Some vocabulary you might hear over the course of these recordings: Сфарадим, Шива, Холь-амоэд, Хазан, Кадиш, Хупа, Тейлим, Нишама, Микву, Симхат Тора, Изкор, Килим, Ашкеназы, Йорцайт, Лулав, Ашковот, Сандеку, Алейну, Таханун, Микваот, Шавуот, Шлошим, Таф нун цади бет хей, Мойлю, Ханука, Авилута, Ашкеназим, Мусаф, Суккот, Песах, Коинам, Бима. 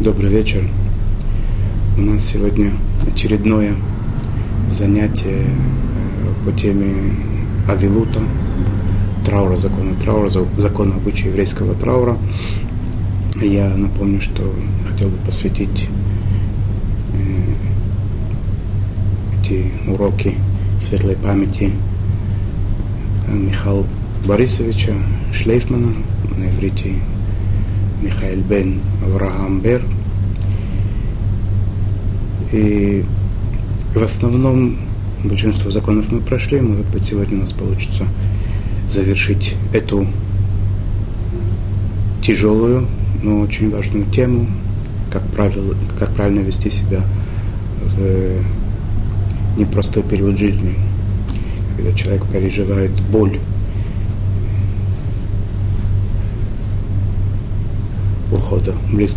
Добрый вечер. У нас сегодня очередное занятие по теме Авилута, траура, закона обычая еврейского траура. Я напомню, что хотел бы посвятить эти уроки светлой памяти Михаила Борисовича Шлейфмана, на иврите Михаил бен Авраам Бер. И в основном большинство законов мы прошли. Может быть, сегодня у нас получится завершить эту тяжелую, но очень важную тему, как правильно вести себя в непростой период жизни, когда человек переживает боль. Ухода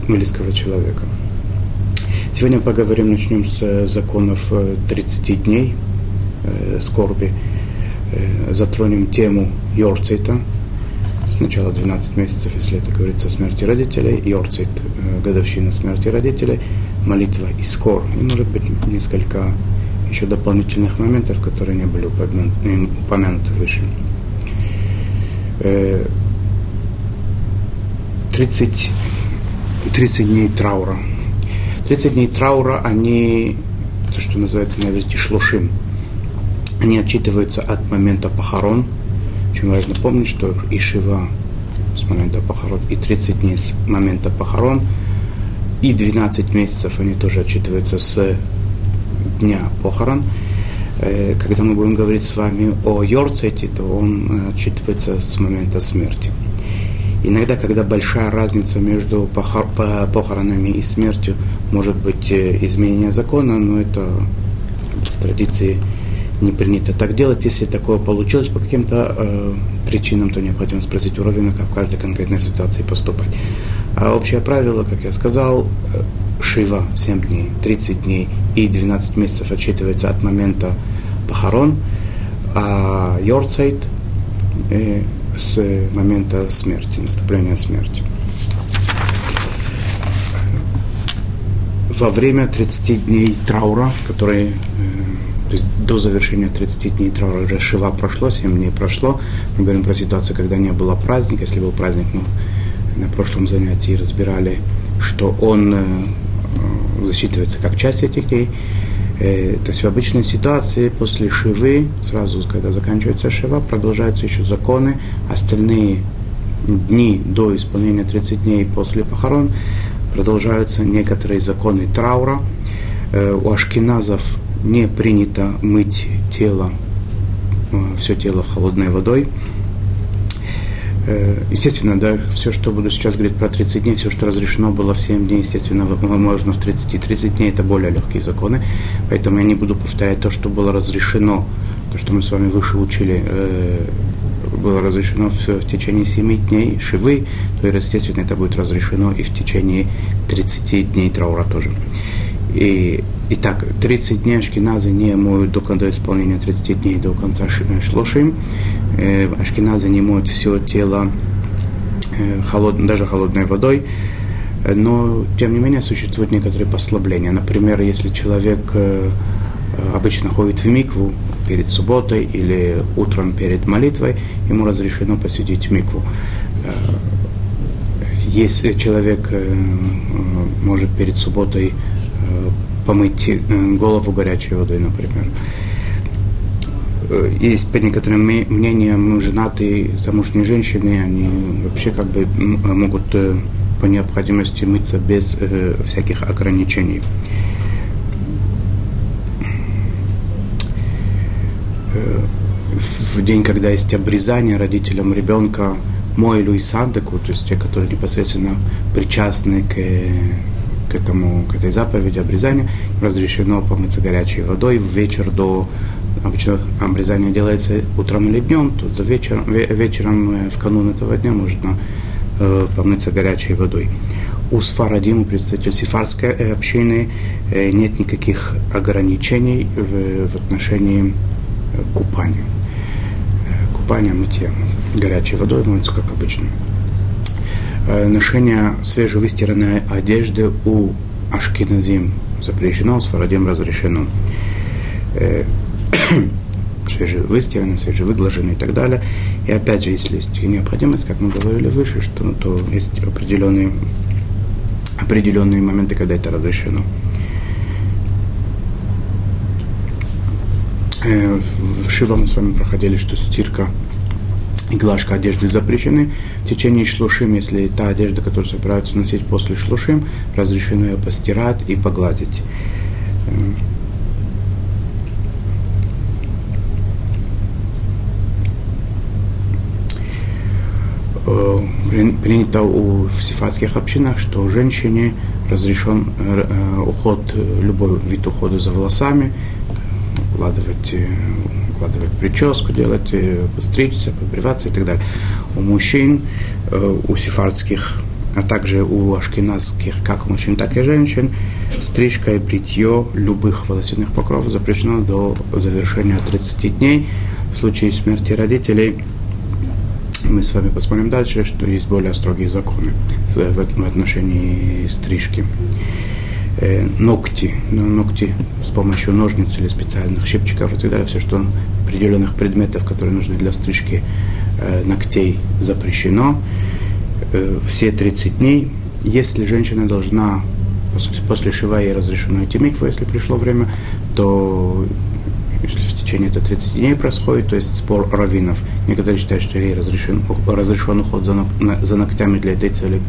близкого человека. Сегодня поговорим, начнем с законов 30 дней скорби. Затронем тему Йорцайта. Сначала 12 месяцев, если это говорится о смерти родителей. Йорцайт, годовщина смерти родителей. Молитва Изкор. И, может быть, несколько еще дополнительных моментов, которые не были упомянуты выше. 30 дней траура. 30 дней траура, они, то, что называется на иврите Шлошим, они отчитываются от момента похорон. Очень важно помнить, что и Шива с момента похорон, и 30 дней с момента похорон, и 12 месяцев они тоже отчитываются с дня похорон. Когда мы будем говорить с вами о Йорцайте, то он отчитывается с момента смерти. Иногда, когда большая разница между похоронами и смертью, может быть изменение закона, но это в традиции не принято так делать. Если такое получилось по каким-то причинам, то необходимо спросить у раввина, как в каждой конкретной ситуации поступать. А общее правило, как я сказал, Шива 7 дней, 30 дней и 12 месяцев отчитывается от момента похорон, а Йорцайт с момента смерти, наступления смерти. Во время 30 дней траура, которые, то есть до завершения 30 дней траура уже Шива прошло, 7 дней прошло. Мы говорим про ситуацию, когда не было праздника. Если был праздник, мы на прошлом занятии разбирали, что он засчитывается как часть этих дней. То есть в обычной ситуации после Шивы, сразу когда заканчивается Шива, продолжаются еще законы, остальные дни до исполнения 30 дней после похорон продолжаются некоторые законы траура. У ашкеназов не принято мыть тело, все тело холодной водой. Естественно, да, все, что буду сейчас говорить про 30 дней, все, что разрешено было в 7 дней, естественно, можно в 30. 30 дней – это более легкие законы, поэтому я не буду повторять то, что было разрешено, то, что мы с вами выше учили, было разрешено в течение 7 дней Шивы, то, естественно, это будет разрешено и в течение 30 дней траура тоже. Итак, 30 дней ашкеназы не моют до исполнения 30 дней, до конца Шлошим. Ашкеназы не моют все тело даже холодной водой. Но, тем не менее, существуют некоторые послабления. Например, если человек обычно ходит в микву перед субботой или утром перед молитвой, ему разрешено посетить микву. Если человек может перед субботой помыть голову горячей водой, например. Есть, по некоторым мнениям, женатые замужние женщины, они вообще как бы могут по необходимости мыться без всяких ограничений. В день, когда есть обрезание родителям ребенка, Мойлю и Сандеку, то есть те, которые непосредственно причастны к этой заповеди обрезания, разрешено помыться горячей водой в вечер до... Обычно обрезание делается утром или днем, то вечером в канун этого дня можно помыться горячей водой. У Сфарадим, у представителей сефардской общины, нет никаких ограничений в отношении купания. Купание, мытье горячей водой моется, как обычно. ношение свежевыстиранной одежды у ашкеназим запрещено, у сфарадим разрешено. Свежевыстиранный, свежевыглаженный и так далее. И опять же, если есть необходимость, как мы говорили выше, что, то есть определенные моменты, когда это разрешено. В Шива мы с вами проходили, что стирка и глажка одежды запрещены. В течение шлошим, если та одежда, которую собираются носить после шлошим, разрешено ее постирать и погладить. Принято в сефардских общинах, что женщине разрешен уход, любой вид ухода за волосами, укладывать прическу, делать, стричься, побриваться и так далее. У мужчин, у сефардских, а также у ашкеназских, как мужчин, так и женщин, стрижка и бритье любых волосяных покровов запрещено до завершения 30 дней. В случае смерти родителей мы с вами посмотрим дальше, что есть более строгие законы в этом отношении стрижки. Ногти с помощью ножниц или специальных щипчиков и так далее, все, что определенных предметов, которые нужны для стрижки ногтей, запрещено все 30 дней. Если женщина должна, после шива ей разрешено идти в микву, если пришло время, то если в течение это 30 дней происходит, то есть спор раввинов. Некоторые считают, что ей разрешен уход за ногтями для этой цели,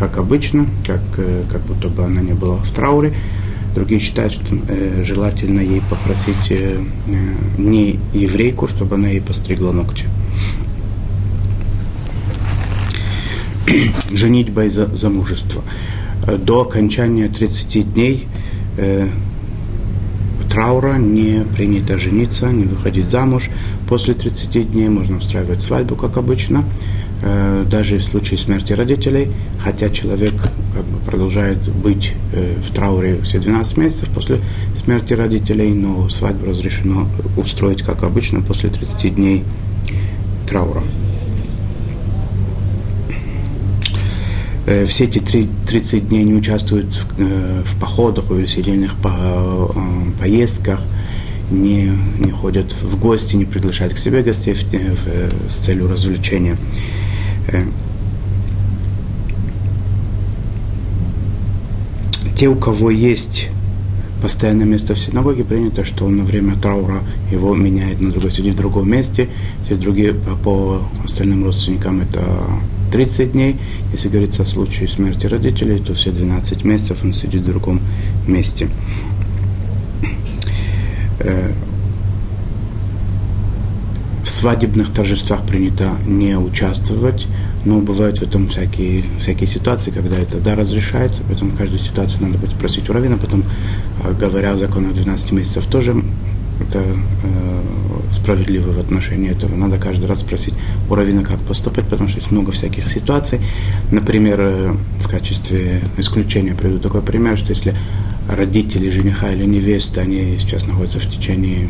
как обычно, как будто бы она не была в трауре. Другие считают, что желательно ей попросить не еврейку, чтобы она ей постригла ногти. Женитьба и замужество. До окончания 30 дней траура не принято жениться, не выходить замуж. После 30 дней можно устраивать свадьбу, как обычно, даже в случае смерти родителей, хотя человек как бы продолжает быть в трауре все 12 месяцев после смерти родителей, но свадьбу разрешено устроить, как обычно, после 30 дней траура. Все эти 30 дней не участвуют в походах, увеселительных поездках, не ходят в гости, не приглашают к себе гостей с целью развлечения. Те, у кого есть постоянное место в синагоге, принято, что он на время траура его меняет на другой, сидит в другом месте. Все другие по остальным родственникам это 30 дней. Если говорится о случае смерти родителей, то все 12 месяцев он сидит в другом месте. В свадебных торжествах принято не участвовать, но бывают в этом всякие ситуации, когда это разрешается, поэтому каждую ситуацию надо будет спросить у раввина, потом, говоря о законе 12 месяцев, тоже это справедливо в отношении этого. Надо каждый раз спросить у раввина, как поступать, потому что есть много всяких ситуаций. Например, в качестве исключения приведу такой пример, что если родители жениха или невесты, они сейчас находятся в течение,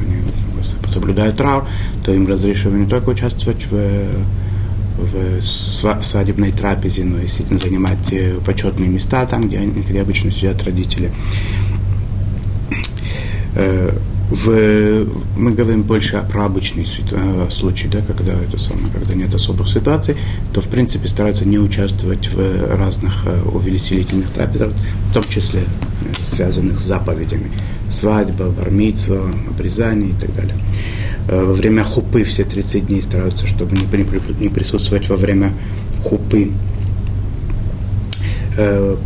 они соблюдают траур, то им разрешено не только участвовать в свадебной трапезе, но и занимать почетные места там, где обычно сидят родители. Мы говорим больше про обычные случаи, да, когда нет особых ситуаций, то в принципе стараются не участвовать в разных увеселительных трапезах, в том числе связанных с заповедями. Свадьба, бар-мицва, обрезание и так далее. Во время хупы все 30 дней стараются, чтобы не присутствовать во время хупы.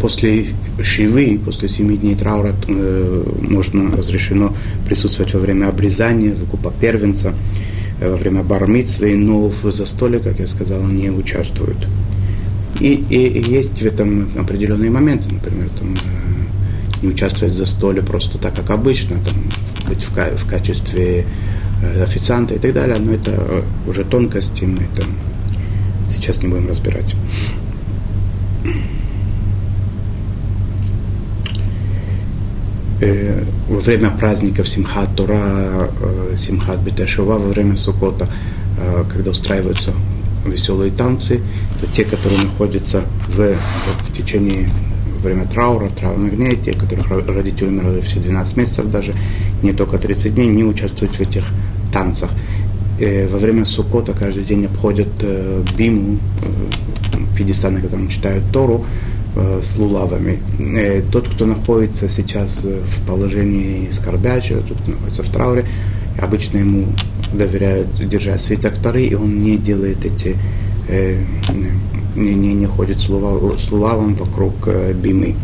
После шивы, после 7 дней траура, можно разрешено присутствовать во время обрезания, выкупа первенца, во время бар-мицвы, но в застолье, как я сказал, не участвуют. И есть в этом определенные моменты, например, там, не участвовать в застолье просто так, как обычно, там, быть в качестве официанта и так далее, но это уже тонкости, мы это сейчас не будем разбирать. Во время праздников Симхат Тора, Симхат Бетешува, во время Суккота, когда устраиваются веселые танцы, то те, которые находятся в течение время траура, траурных дней, те, которых родители умерли все 12 месяцев даже, не только 30 дней, не участвуют в этих танцах. Во время Суккота каждый день обходят биму, пьедестал, на котором читают Тору, с лулавами. Тот, кто находится сейчас в положении скорбящего, тот, кто находится в трауре, обычно ему доверяют держать свиток Торы, и он не делает эти, не ходит с лулавом вокруг бимы.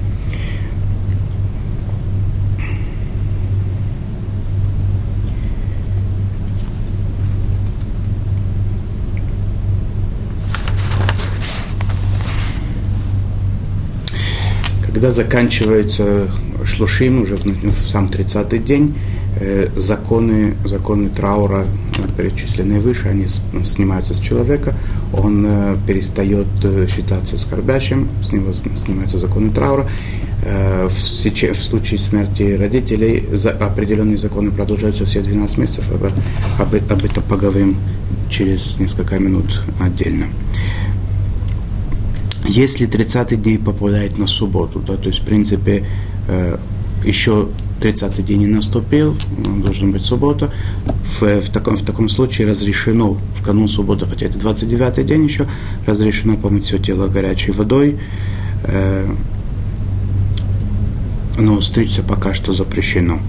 Когда заканчивается Шлошим, уже в сам 30-й день, законы траура, перечисленные выше, они снимаются с человека, он перестает считаться скорбящим, с него снимаются законы траура. В случае смерти родителей определенные законы продолжаются все 12 месяцев, об этом поговорим через несколько минут отдельно. Если 30-й день попадает на субботу, да, то есть, в принципе, еще 30-й день не наступил, должна быть суббота, в таком случае разрешено в канун субботы, хотя это 29-й день еще, разрешено помыть все тело горячей водой, но стричься пока что запрещено.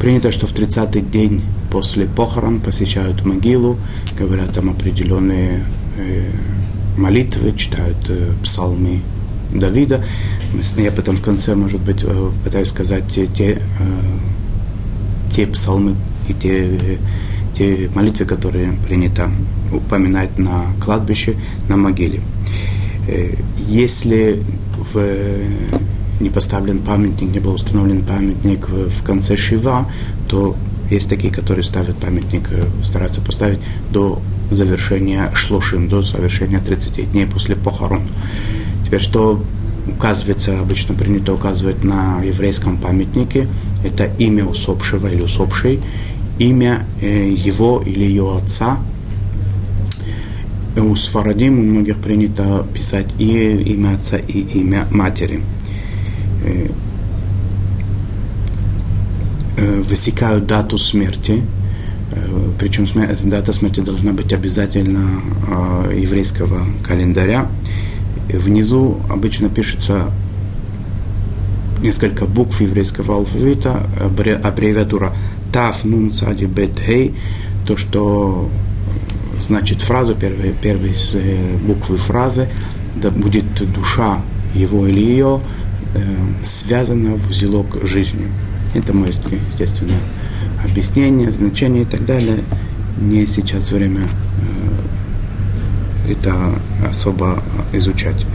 Принято, что в 30-й день после похорон посещают могилу, говорят там определенные молитвы, читают псалмы Давида. Я потом в конце, может быть, пытаюсь сказать те псалмы и те молитвы, которые принято упоминать на кладбище, на могиле. Если не поставлен памятник, не был установлен памятник в конце Шива, то есть такие, которые ставят памятник, стараются поставить до завершения Шлошим, до завершения 30 дней после похорон. Теперь, что указывается, обычно принято указывать на еврейском памятнике, это имя усопшего или усопшей, имя его или ее отца. У Сфарадим у многих принято писать и имя отца, и имя матери. Высекают дату смерти, причем дата смерти должна быть обязательно еврейского календаря. Внизу обычно пишется несколько букв еврейского алфавита, аббревиатура «Таф нун цади бет хей», то, что значит фраза, первые буквы фразы, да будет душа его или ее связана в узелок жизни. Этому есть, естественно, объяснение, значение и так далее. Не сейчас время это особо изучать.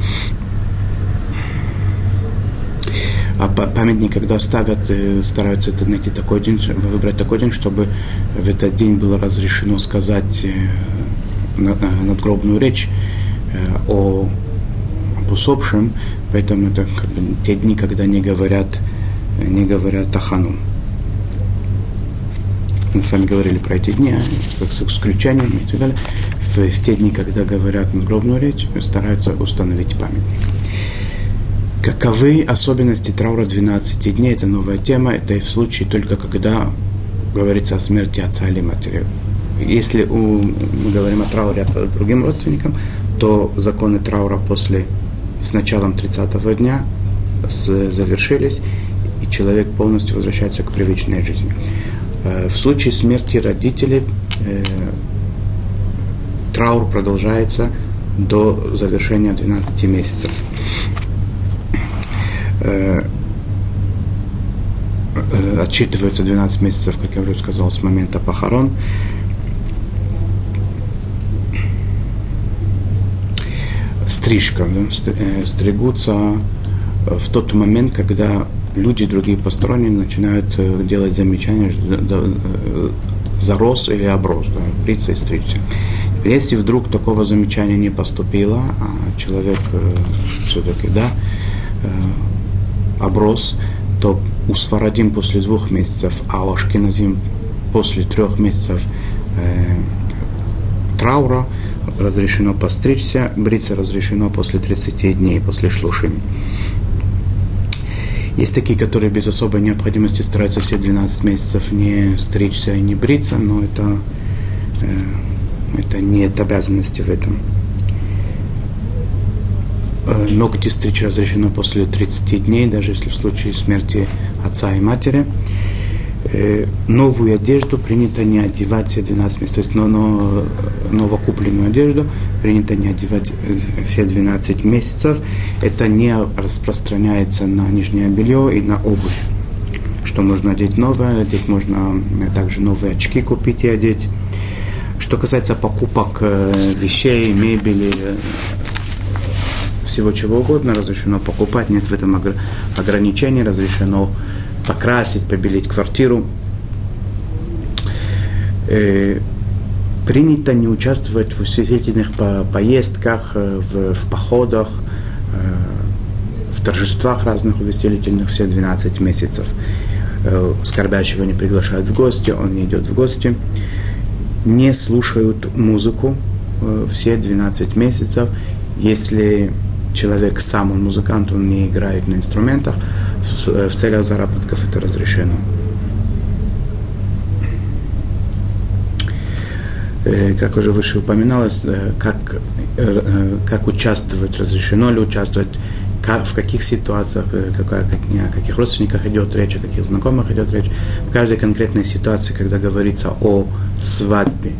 А памятник, когда ставят, стараются это найти такой день, выбрать такой день, чтобы в этот день было разрешено сказать надгробную речь об усопшем. Поэтому это как бы те дни, когда не говорят Таханун. Мы с вами говорили про эти дни, с исключением и так далее. В те дни, когда говорят надгробную речь, стараются установить памятник. Каковы особенности траура 12 дней? Это новая тема. Это и в случае только когда говорится о смерти отца или матери. Если мы говорим о трауре другим родственникам, то законы траура с началом 30-го дня завершились, и человек полностью возвращается к привычной жизни. В случае смерти родителей траур продолжается до завершения 12 месяцев. Отсчитывается 12 месяцев, как я уже сказал, с момента похорон. Стрижка. Стригутся в тот момент, когда люди, другие посторонние, начинают делать замечания, зарос или оброс, да, бриться и стричься. Если вдруг такого замечания не поступило, а человек все-таки, да, оброс, то у Сфарадим после 2 месяцев, а у Ашкеназим после 3 месяцев траура, разрешено постричься, бриться разрешено после 30 дней, после Шлошим. Есть такие, которые без особой необходимости стараются все 12 месяцев не стричься и не бриться, но это нет обязанности в этом. Ногти стричь разрешено после 30 дней, даже если в случае смерти отца и матери. Новую одежду принято не одевать все 12 месяцев, то есть новокупленную одежду принято не одевать все 12 месяцев. Это не распространяется на нижнее белье и на обувь. Что можно одеть новое, одеть можно также новые очки купить и одеть. Что касается покупок вещей, мебели, всего чего угодно, разрешено покупать, нет в этом ограничений, разрешено покрасить, побелить квартиру. Принято не участвовать в усилительных поездках, в походах, в торжествах разных увеселительных все 12 месяцев. Скорбящего не приглашают в гости, он не идет в гости. Не слушают музыку все 12 месяцев. Если человек сам, он музыкант, он не играет на инструментах, в целях заработков это разрешено. Как уже выше упоминалось, как участвовать, разрешено ли участвовать, в каких ситуациях, о каких родственниках идет речь, о каких знакомых идет речь. В каждой конкретной ситуации, когда говорится о свадьбе,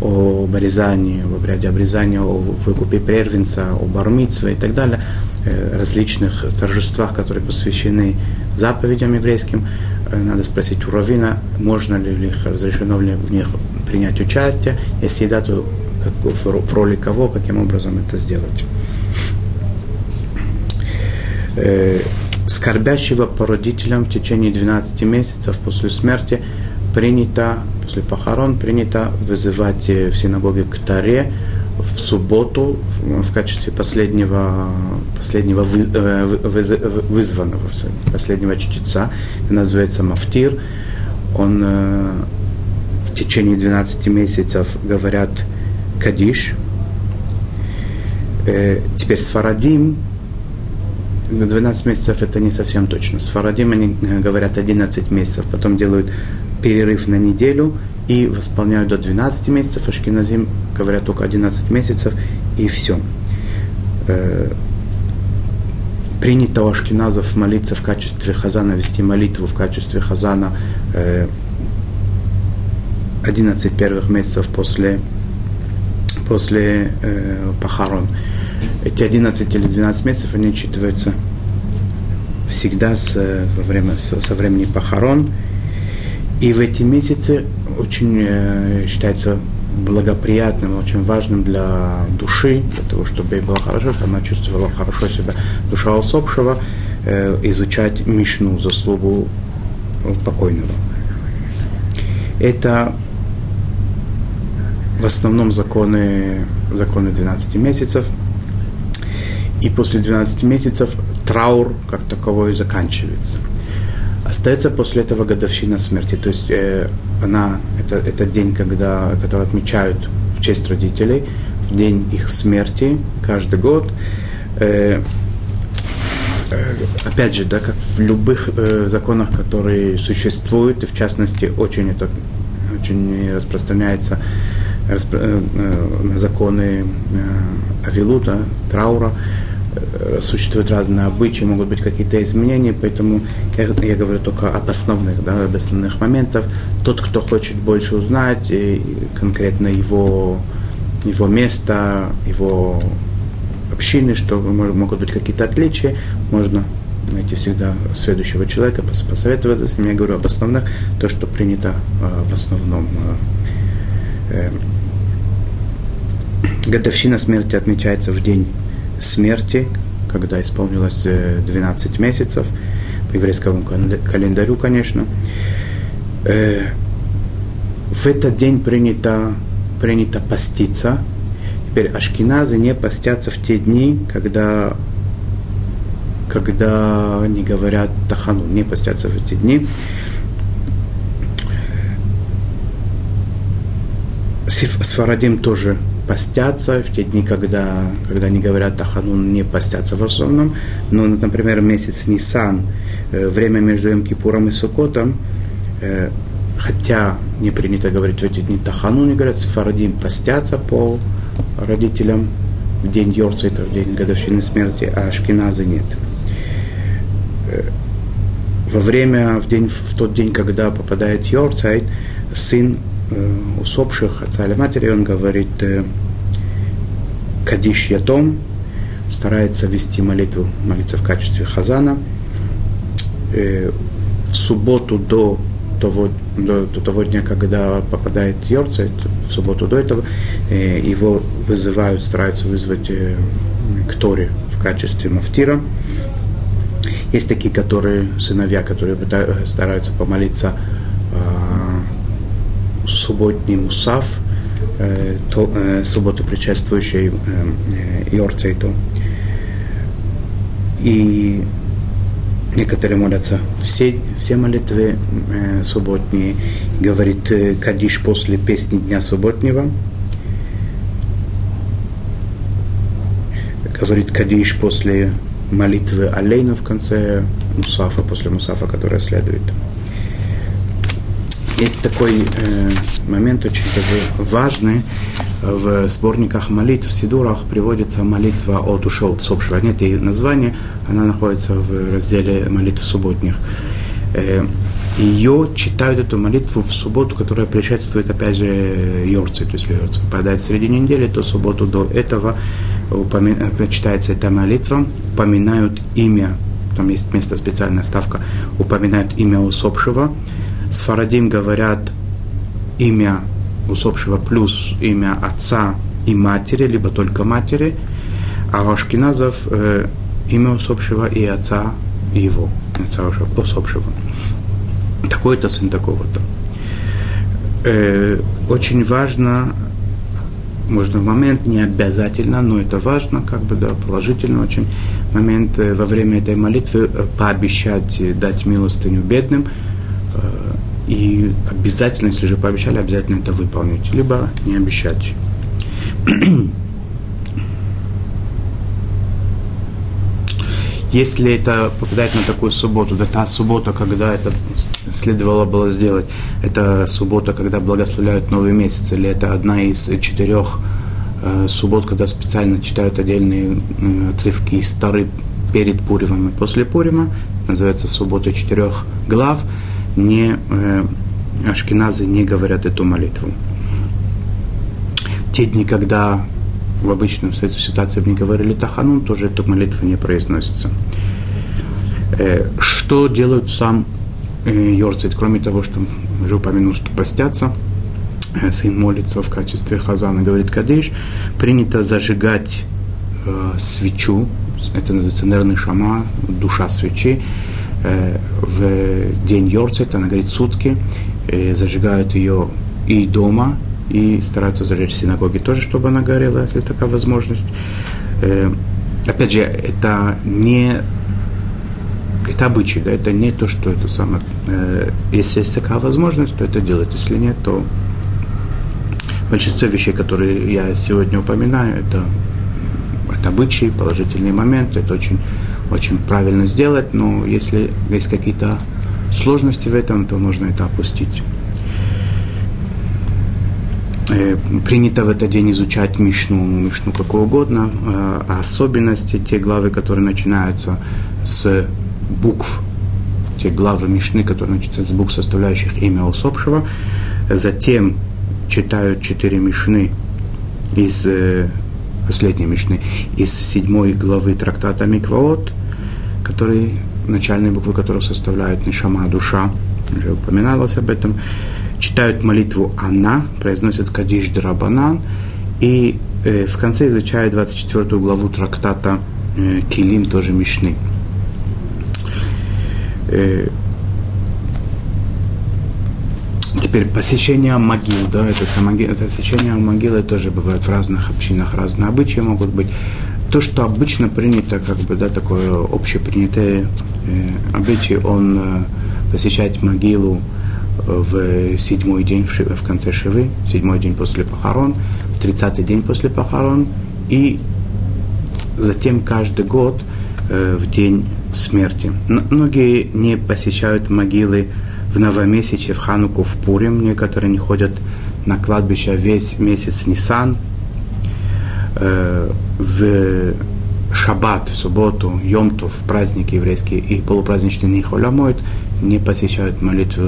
об обрезании, об обряде обрезания, о выкупе первенца, о бар-мицве и так далее, различных торжествах, которые посвящены заповедям еврейским, надо спросить у раввина, можно ли их, разрешено ли в них принять участие, если да, то в роли кого, каким образом это сделать. Скорбящего по родителям в течение 12 месяцев после смерти принято, после похорон, принято вызывать в синагоге к таре в субботу в качестве последнего вызванного, последнего чтеца. Это называется Мафтир. Он в течение 12 месяцев говорят Кадиш. Теперь Сфарадим. 12 месяцев это не совсем точно. Сфарадим они говорят 11 месяцев, потом делают перерыв на неделю и восполняют до 12 месяцев. Ашкеназим говорят только 11 месяцев и все. Принято у ашкеназов молиться в качестве хазана, вести молитву в качестве хазана 11 первых месяцев после похорон. Эти 11 или 12 месяцев они отчитываются всегда со времени похорон. И в эти месяцы очень считается благоприятным, очень важным для души, для того, чтобы ей было хорошо, чтобы она чувствовала хорошо себя, душа усопшего, изучать Мишну, заслугу покойного. Это в основном законы 12 месяцев. И после 12 месяцев траур как таковой заканчивается. Остается после этого годовщина смерти, то есть это день, который отмечают в честь родителей, в день их смерти каждый год. Опять же, да, как в любых законах, которые существуют, и в частности очень распространяется на законы Авилута, траура. Существуют разные обычаи, могут быть какие-то изменения, поэтому я говорю только об основных моментах. Тот, кто хочет больше узнать, и конкретно его место, его общины, что могут быть какие-то отличия, можно найти всегда следующего человека, посоветоваться с ним. Я говорю об основных, то, что принято в основном. Годовщина смерти отмечается в день смерти, когда исполнилось 12 месяцев, по еврейскому календарю, конечно. В этот день принято поститься. Теперь ашкеназы не постятся в те дни, когда не говорят Таханун, не постятся в эти дни. Сфарадим тоже постятся в те дни, когда они говорят Таханун, не постятся в основном. Но, например, месяц Нисан, время между Йом-Кипуром и Суккотом, хотя не принято говорить в эти дни Таханун, не говорят Сфарадим, постятся по родителям в день Йорцайта, в день годовщины смерти, а Ашкеназы нет. В тот день, когда попадает Йорцайт, сын усопших отца или матери, он говорит Кадиш Ятом, старается вести молитву, молиться в качестве хазана. В субботу до того дня, когда попадает Йорцайт, в субботу до этого, его вызывают, стараются вызвать к Торе в качестве мафтира. Есть такие, сыновья, которые стараются помолиться субботний мусав, субботу предшествующей Йорцайту. И некоторые молятся все молитвы субботние, говорит Кадиш после песни Дня Субботнего. Говорит Кадиш после молитвы Алейну в конце Мусафа, после Мусафа, которая следует. Есть такой момент очень важный. В сборниках молитв, в сидурах, приводится молитва о душе усопшего. Нет ее названия, она находится в разделе молитв субботних. Ее читают, эту молитву, в субботу, которая предшествует, опять же, Йорце. То есть, если Йорце попадает в середине недели, то субботу до этого читается эта молитва, упоминают имя, там есть место, специальная ставка, упоминают имя усопшего. Сфарадим говорят имя усопшего плюс имя отца и матери, либо только матери, а у ашкеназов имя усопшего и отца его, отца усопшего. Такой-то сын такого-то. Очень важно, можно в момент, не обязательно, но это важно, положительный очень момент, во время этой молитвы пообещать дать милостыню бедным, и обязательно, если же пообещали, обязательно это выполнить, либо не обещать. Если это попадает на такую субботу, да та суббота, когда это следовало было сделать, это суббота, когда благословляют новый месяц, или это одна из 4 суббот, когда специально читают отдельные отрывки из Торы перед Пуримом и после Пурима, называется суббота 4 глав, ашкеназы не говорят эту молитву. Те дни, когда в обычном ситуации не говорили Таханун, тоже эта молитва не произносится. Что делают сам Йорцайт? Кроме того, что уже упомянул, что постятся, сын молится в качестве хазана, говорит Кадиш, принято зажигать свечу, это называется нер нешама, душа свечи, в день Йорцайта, она говорит, сутки, зажигают ее и дома, и стараются зажечь в синагоге тоже, чтобы она горела, если такая возможность. Опять же, это обычай, да, это не то, что это самое. Если есть такая возможность, то это делать, если нет, то большинство вещей, которые я сегодня упоминаю, это обычай, положительный момент, это очень, очень правильно сделать, но если есть какие-то сложности в этом, то можно это опустить. Принято в этот день изучать Мишну какую угодно, особенности, те главы, которые начинаются с букв, те главы Мишны, которые начинаются с букв, составляющих имя усопшего. Затем читают 4 Мишны из последней Мишны, из 7 главы трактата Микваот, начальные буквы которого составляют Нишама, душа, уже упоминалось об этом. Читают молитву «Ана», произносят «Кадиш Драбанан», и в конце изучают 24 главу трактата «Килим», тоже Мишны. Теперь посещение могил, да, посещение могилы тоже бывает в разных общинах, разные обычаи могут быть. То, что обычно принято, такое общепринятое обычай, он посещает могилу в седьмой день в конце Шивы, седьмой день после похорон, в 30-й день после похорон, и затем каждый год в день смерти. Многие не посещают могилы в новомесяче, в Хануку, в Пурим, некоторые не ходят на кладбище весь месяц Нисан, в шаббат, в субботу, Йомтов, праздники еврейские и полупраздничные дни Холь-амоэд не посещают молитву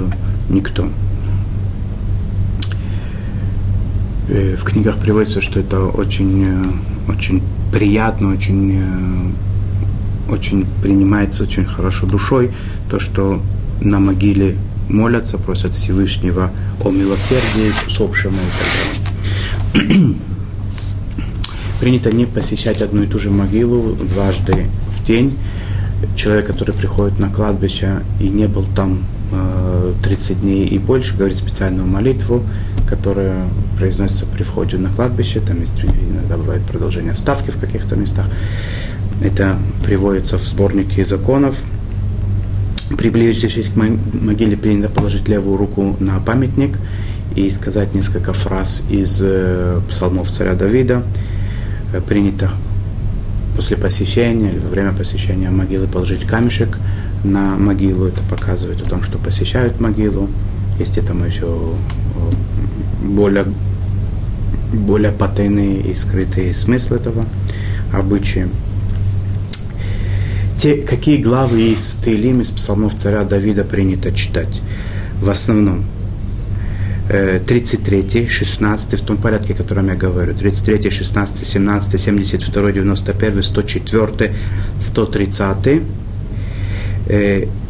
никто. В книгах приводится, что это очень приятно, очень принимается очень хорошо душой, то, что на могиле молятся, просят Всевышнего о милосердии к усопшему и так далее. Принято не посещать одну и ту же могилу дважды в день. Человек, который приходит на кладбище и не был там 30 дней и больше, говорит специальную молитву, которая произносится при входе на кладбище. Там есть, иногда бывает продолжение ставки в каких-то местах. Это приводится в сборнике законов. Приблизившись к могиле, принято положить левую руку на памятник и сказать несколько фраз из псалмов царя Давида. Принято после посещения или во время посещения могилы положить камешек на могилу. Это показывает о том, что посещают могилу. Есть это мы еще более потайные и скрытые смыслы этого обычаи. Какие главы из Тейлим, из псалмов царя Давида принято читать? В основном 33, 16, в том порядке, о котором я говорю, 33, 16, 17, 72, 91, 104, 130.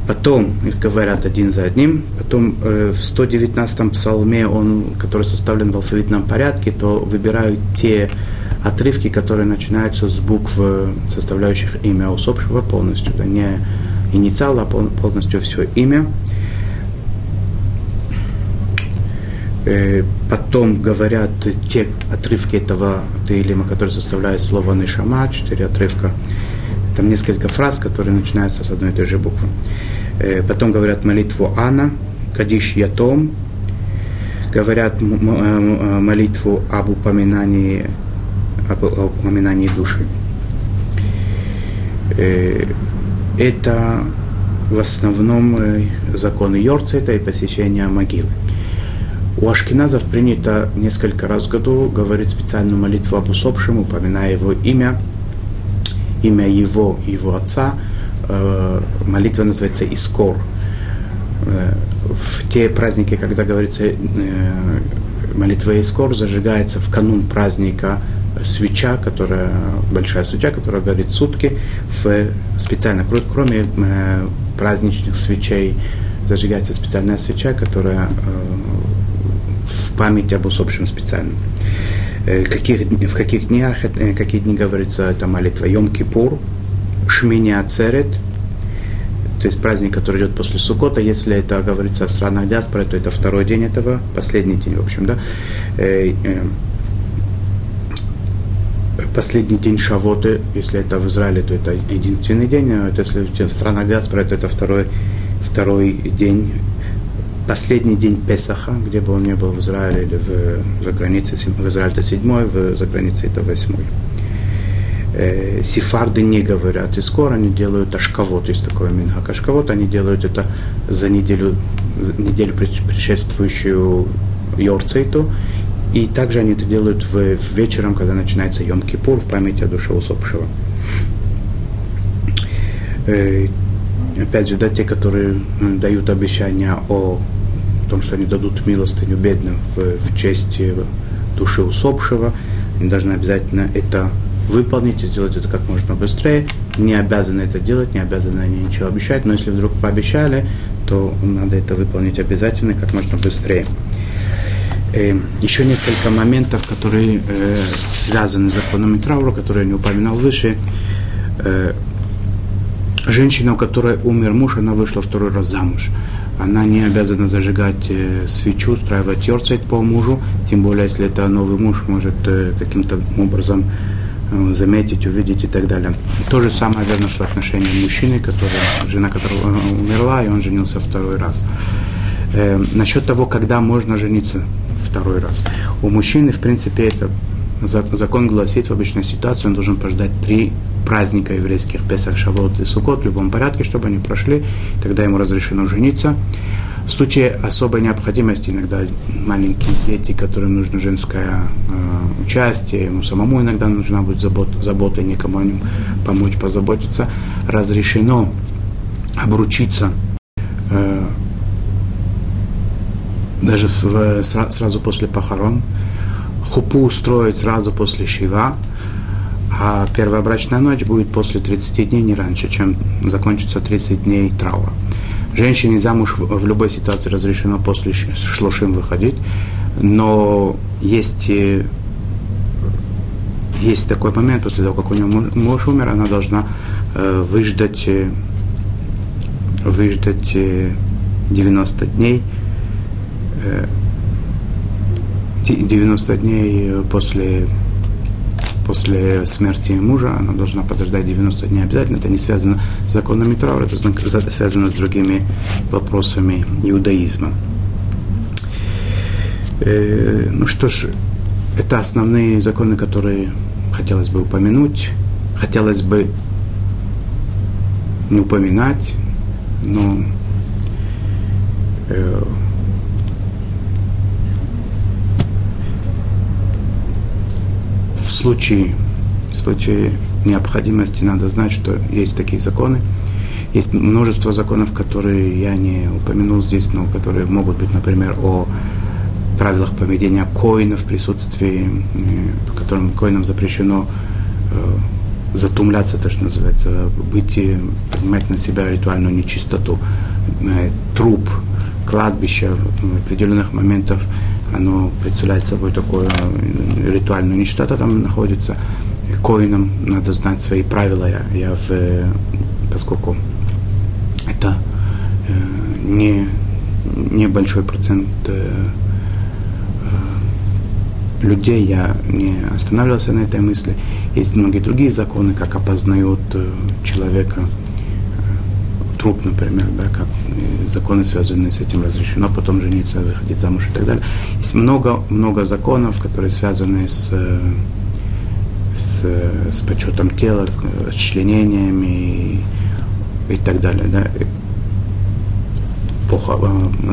Потом, их говорят один за одним, потом в 119-м псалме, который составлен в алфавитном порядке, то выбирают те отрывки, которые начинаются с букв, составляющих имя усопшего полностью, да, не инициал, а полностью все имя. Потом говорят те отрывки этого Тейлима, которые составляют слово «нишама», 4 отрывка, там несколько фраз, которые начинаются с одной и той же буквы. Потом говорят молитву «Ана», «Кадиш Ятом», говорят молитву об упоминании души. Это в основном законы Йорцайта и посещение могилы. У ашкеназов принято несколько раз в году говорить специальную молитву об усопшем, упоминая его имя его отца. Молитва называется «Изкор». В те праздники, когда говорится молитва «Изкор», зажигается в канун праздника свеча, большая свеча, которая горит сутки, специально, кроме праздничных свечей, зажигается специальная свеча, которая в память об усопшем специально. В каких днях, какие дни говорится эта молитва? Йом-Кипур, Шмини Ацерет, то есть праздник, который идет после Суккота. Если это говорится о странах диаспоры, то это второй день этого, последний день, в общем, да. Последний день Шавуота, если это в Израиле, то это единственный день, а если в странах диаспоры, то это второй день. Последний день Песаха, где бы он ни был, в Израиле или за границей, в Израиле это 7-й, за границей это 8-й. Сефарды не говорят Изкор, они делают Ашковот, есть такое минхаг Ашковот, они делают это за неделю предшествующую Йорцайту, и также они это делают вечером, когда начинается Йом-Кипур, в память о душе усопшего. Опять же, да, те, которые дают обещания о том, что они дадут милостыню бедным в честь души усопшего, они должны обязательно это выполнить и сделать это как можно быстрее. Не обязаны это делать, не обязаны они ничего обещать, но если вдруг пообещали, то надо это выполнить обязательно и как можно быстрее. Еще несколько моментов, которые связаны с законами траура, которые я не упоминал выше. Женщина, у которой умер муж, она вышла второй раз замуж. Она не обязана зажигать свечу, устраивать йорцайт по мужу, тем более, если это новый муж, может каким-то образом заметить, увидеть и так далее. То же самое верно в отношении мужчины, жена которого умерла, и он женился второй раз. Насчет того, когда можно жениться второй раз. У мужчины, в принципе, это закон гласит, в обычной ситуации он должен подождать 3 праздника еврейских, Песах, Шавуот и Суккот, в любом порядке, чтобы они прошли, тогда ему разрешено жениться. В случае особой необходимости, иногда маленькие дети, которым нужно женское участие, ему самому иногда нужна будет забота, никому о нем помочь, позаботиться, разрешено обручиться даже сразу после похорон, хупу устроить сразу после шива, а первая брачная ночь будет после 30 дней, не раньше, чем закончится 30 дней траура. Женщине замуж в любой ситуации разрешено после шлошим выходить, но есть такой момент, после того, как у нее муж умер, она должна выждать 90 дней, 90 дней после смерти мужа, она должна подождать 90 дней обязательно. Это не связано с законами траура, это связано с другими вопросами иудаизма. Ну что ж, это основные законы, которые хотелось бы упомянуть. Хотелось бы не упоминать, но... В случае необходимости надо знать, что есть такие законы. Есть множество законов, которые я не упомянул здесь, но которые могут быть, например, о правилах поведения коина в присутствии, по которым коинам запрещено затумляться, то, что называется, принимать на себя ритуальную нечистоту. Труп, кладбище в определенных моментах, оно представляет собой такую ритуальную нечистоту, там находится. Коинам надо знать свои правила. Поскольку это небольшой процент людей, я не останавливался на этой мысли. Есть многие другие законы, как опознают человека, труп, например, да, как законы, связанные с этим, разрешено потом жениться, выходить замуж и так далее. Есть много законов, которые связаны с подсчетом тела, с членениями и так далее, да,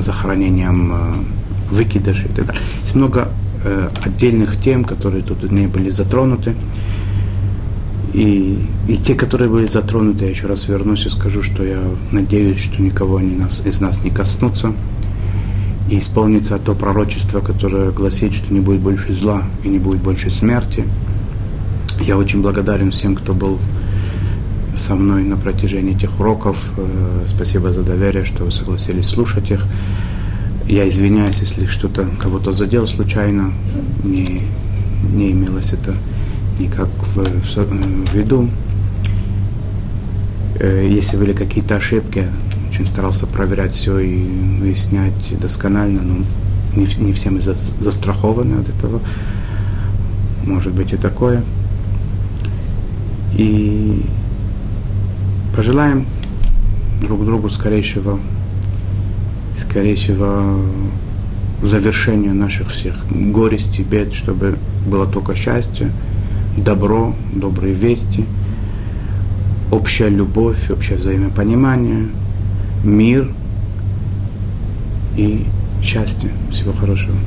захоронением выкидышей и так далее. Есть много отдельных тем, которые тут не были затронуты. И те, которые были затронуты, я еще раз вернусь и скажу, что я надеюсь, что никого из нас не коснутся. И исполнится то пророчество, которое гласит, что не будет больше зла и не будет больше смерти. Я очень благодарен всем, кто был со мной на протяжении этих уроков. Спасибо за доверие, что вы согласились слушать их. Я извиняюсь, если что-то кого-то задел случайно. Не имелось это никак в виду. Если были какие-то ошибки, я очень старался проверять все и выяснять досконально, но не все мы застрахованы от этого. Может быть и такое. И пожелаем друг другу скорейшего завершения наших всех горестей, бед, чтобы было только счастье, добро, добрые вести, общая любовь, общее взаимопонимание, мир и счастье. Всего хорошего.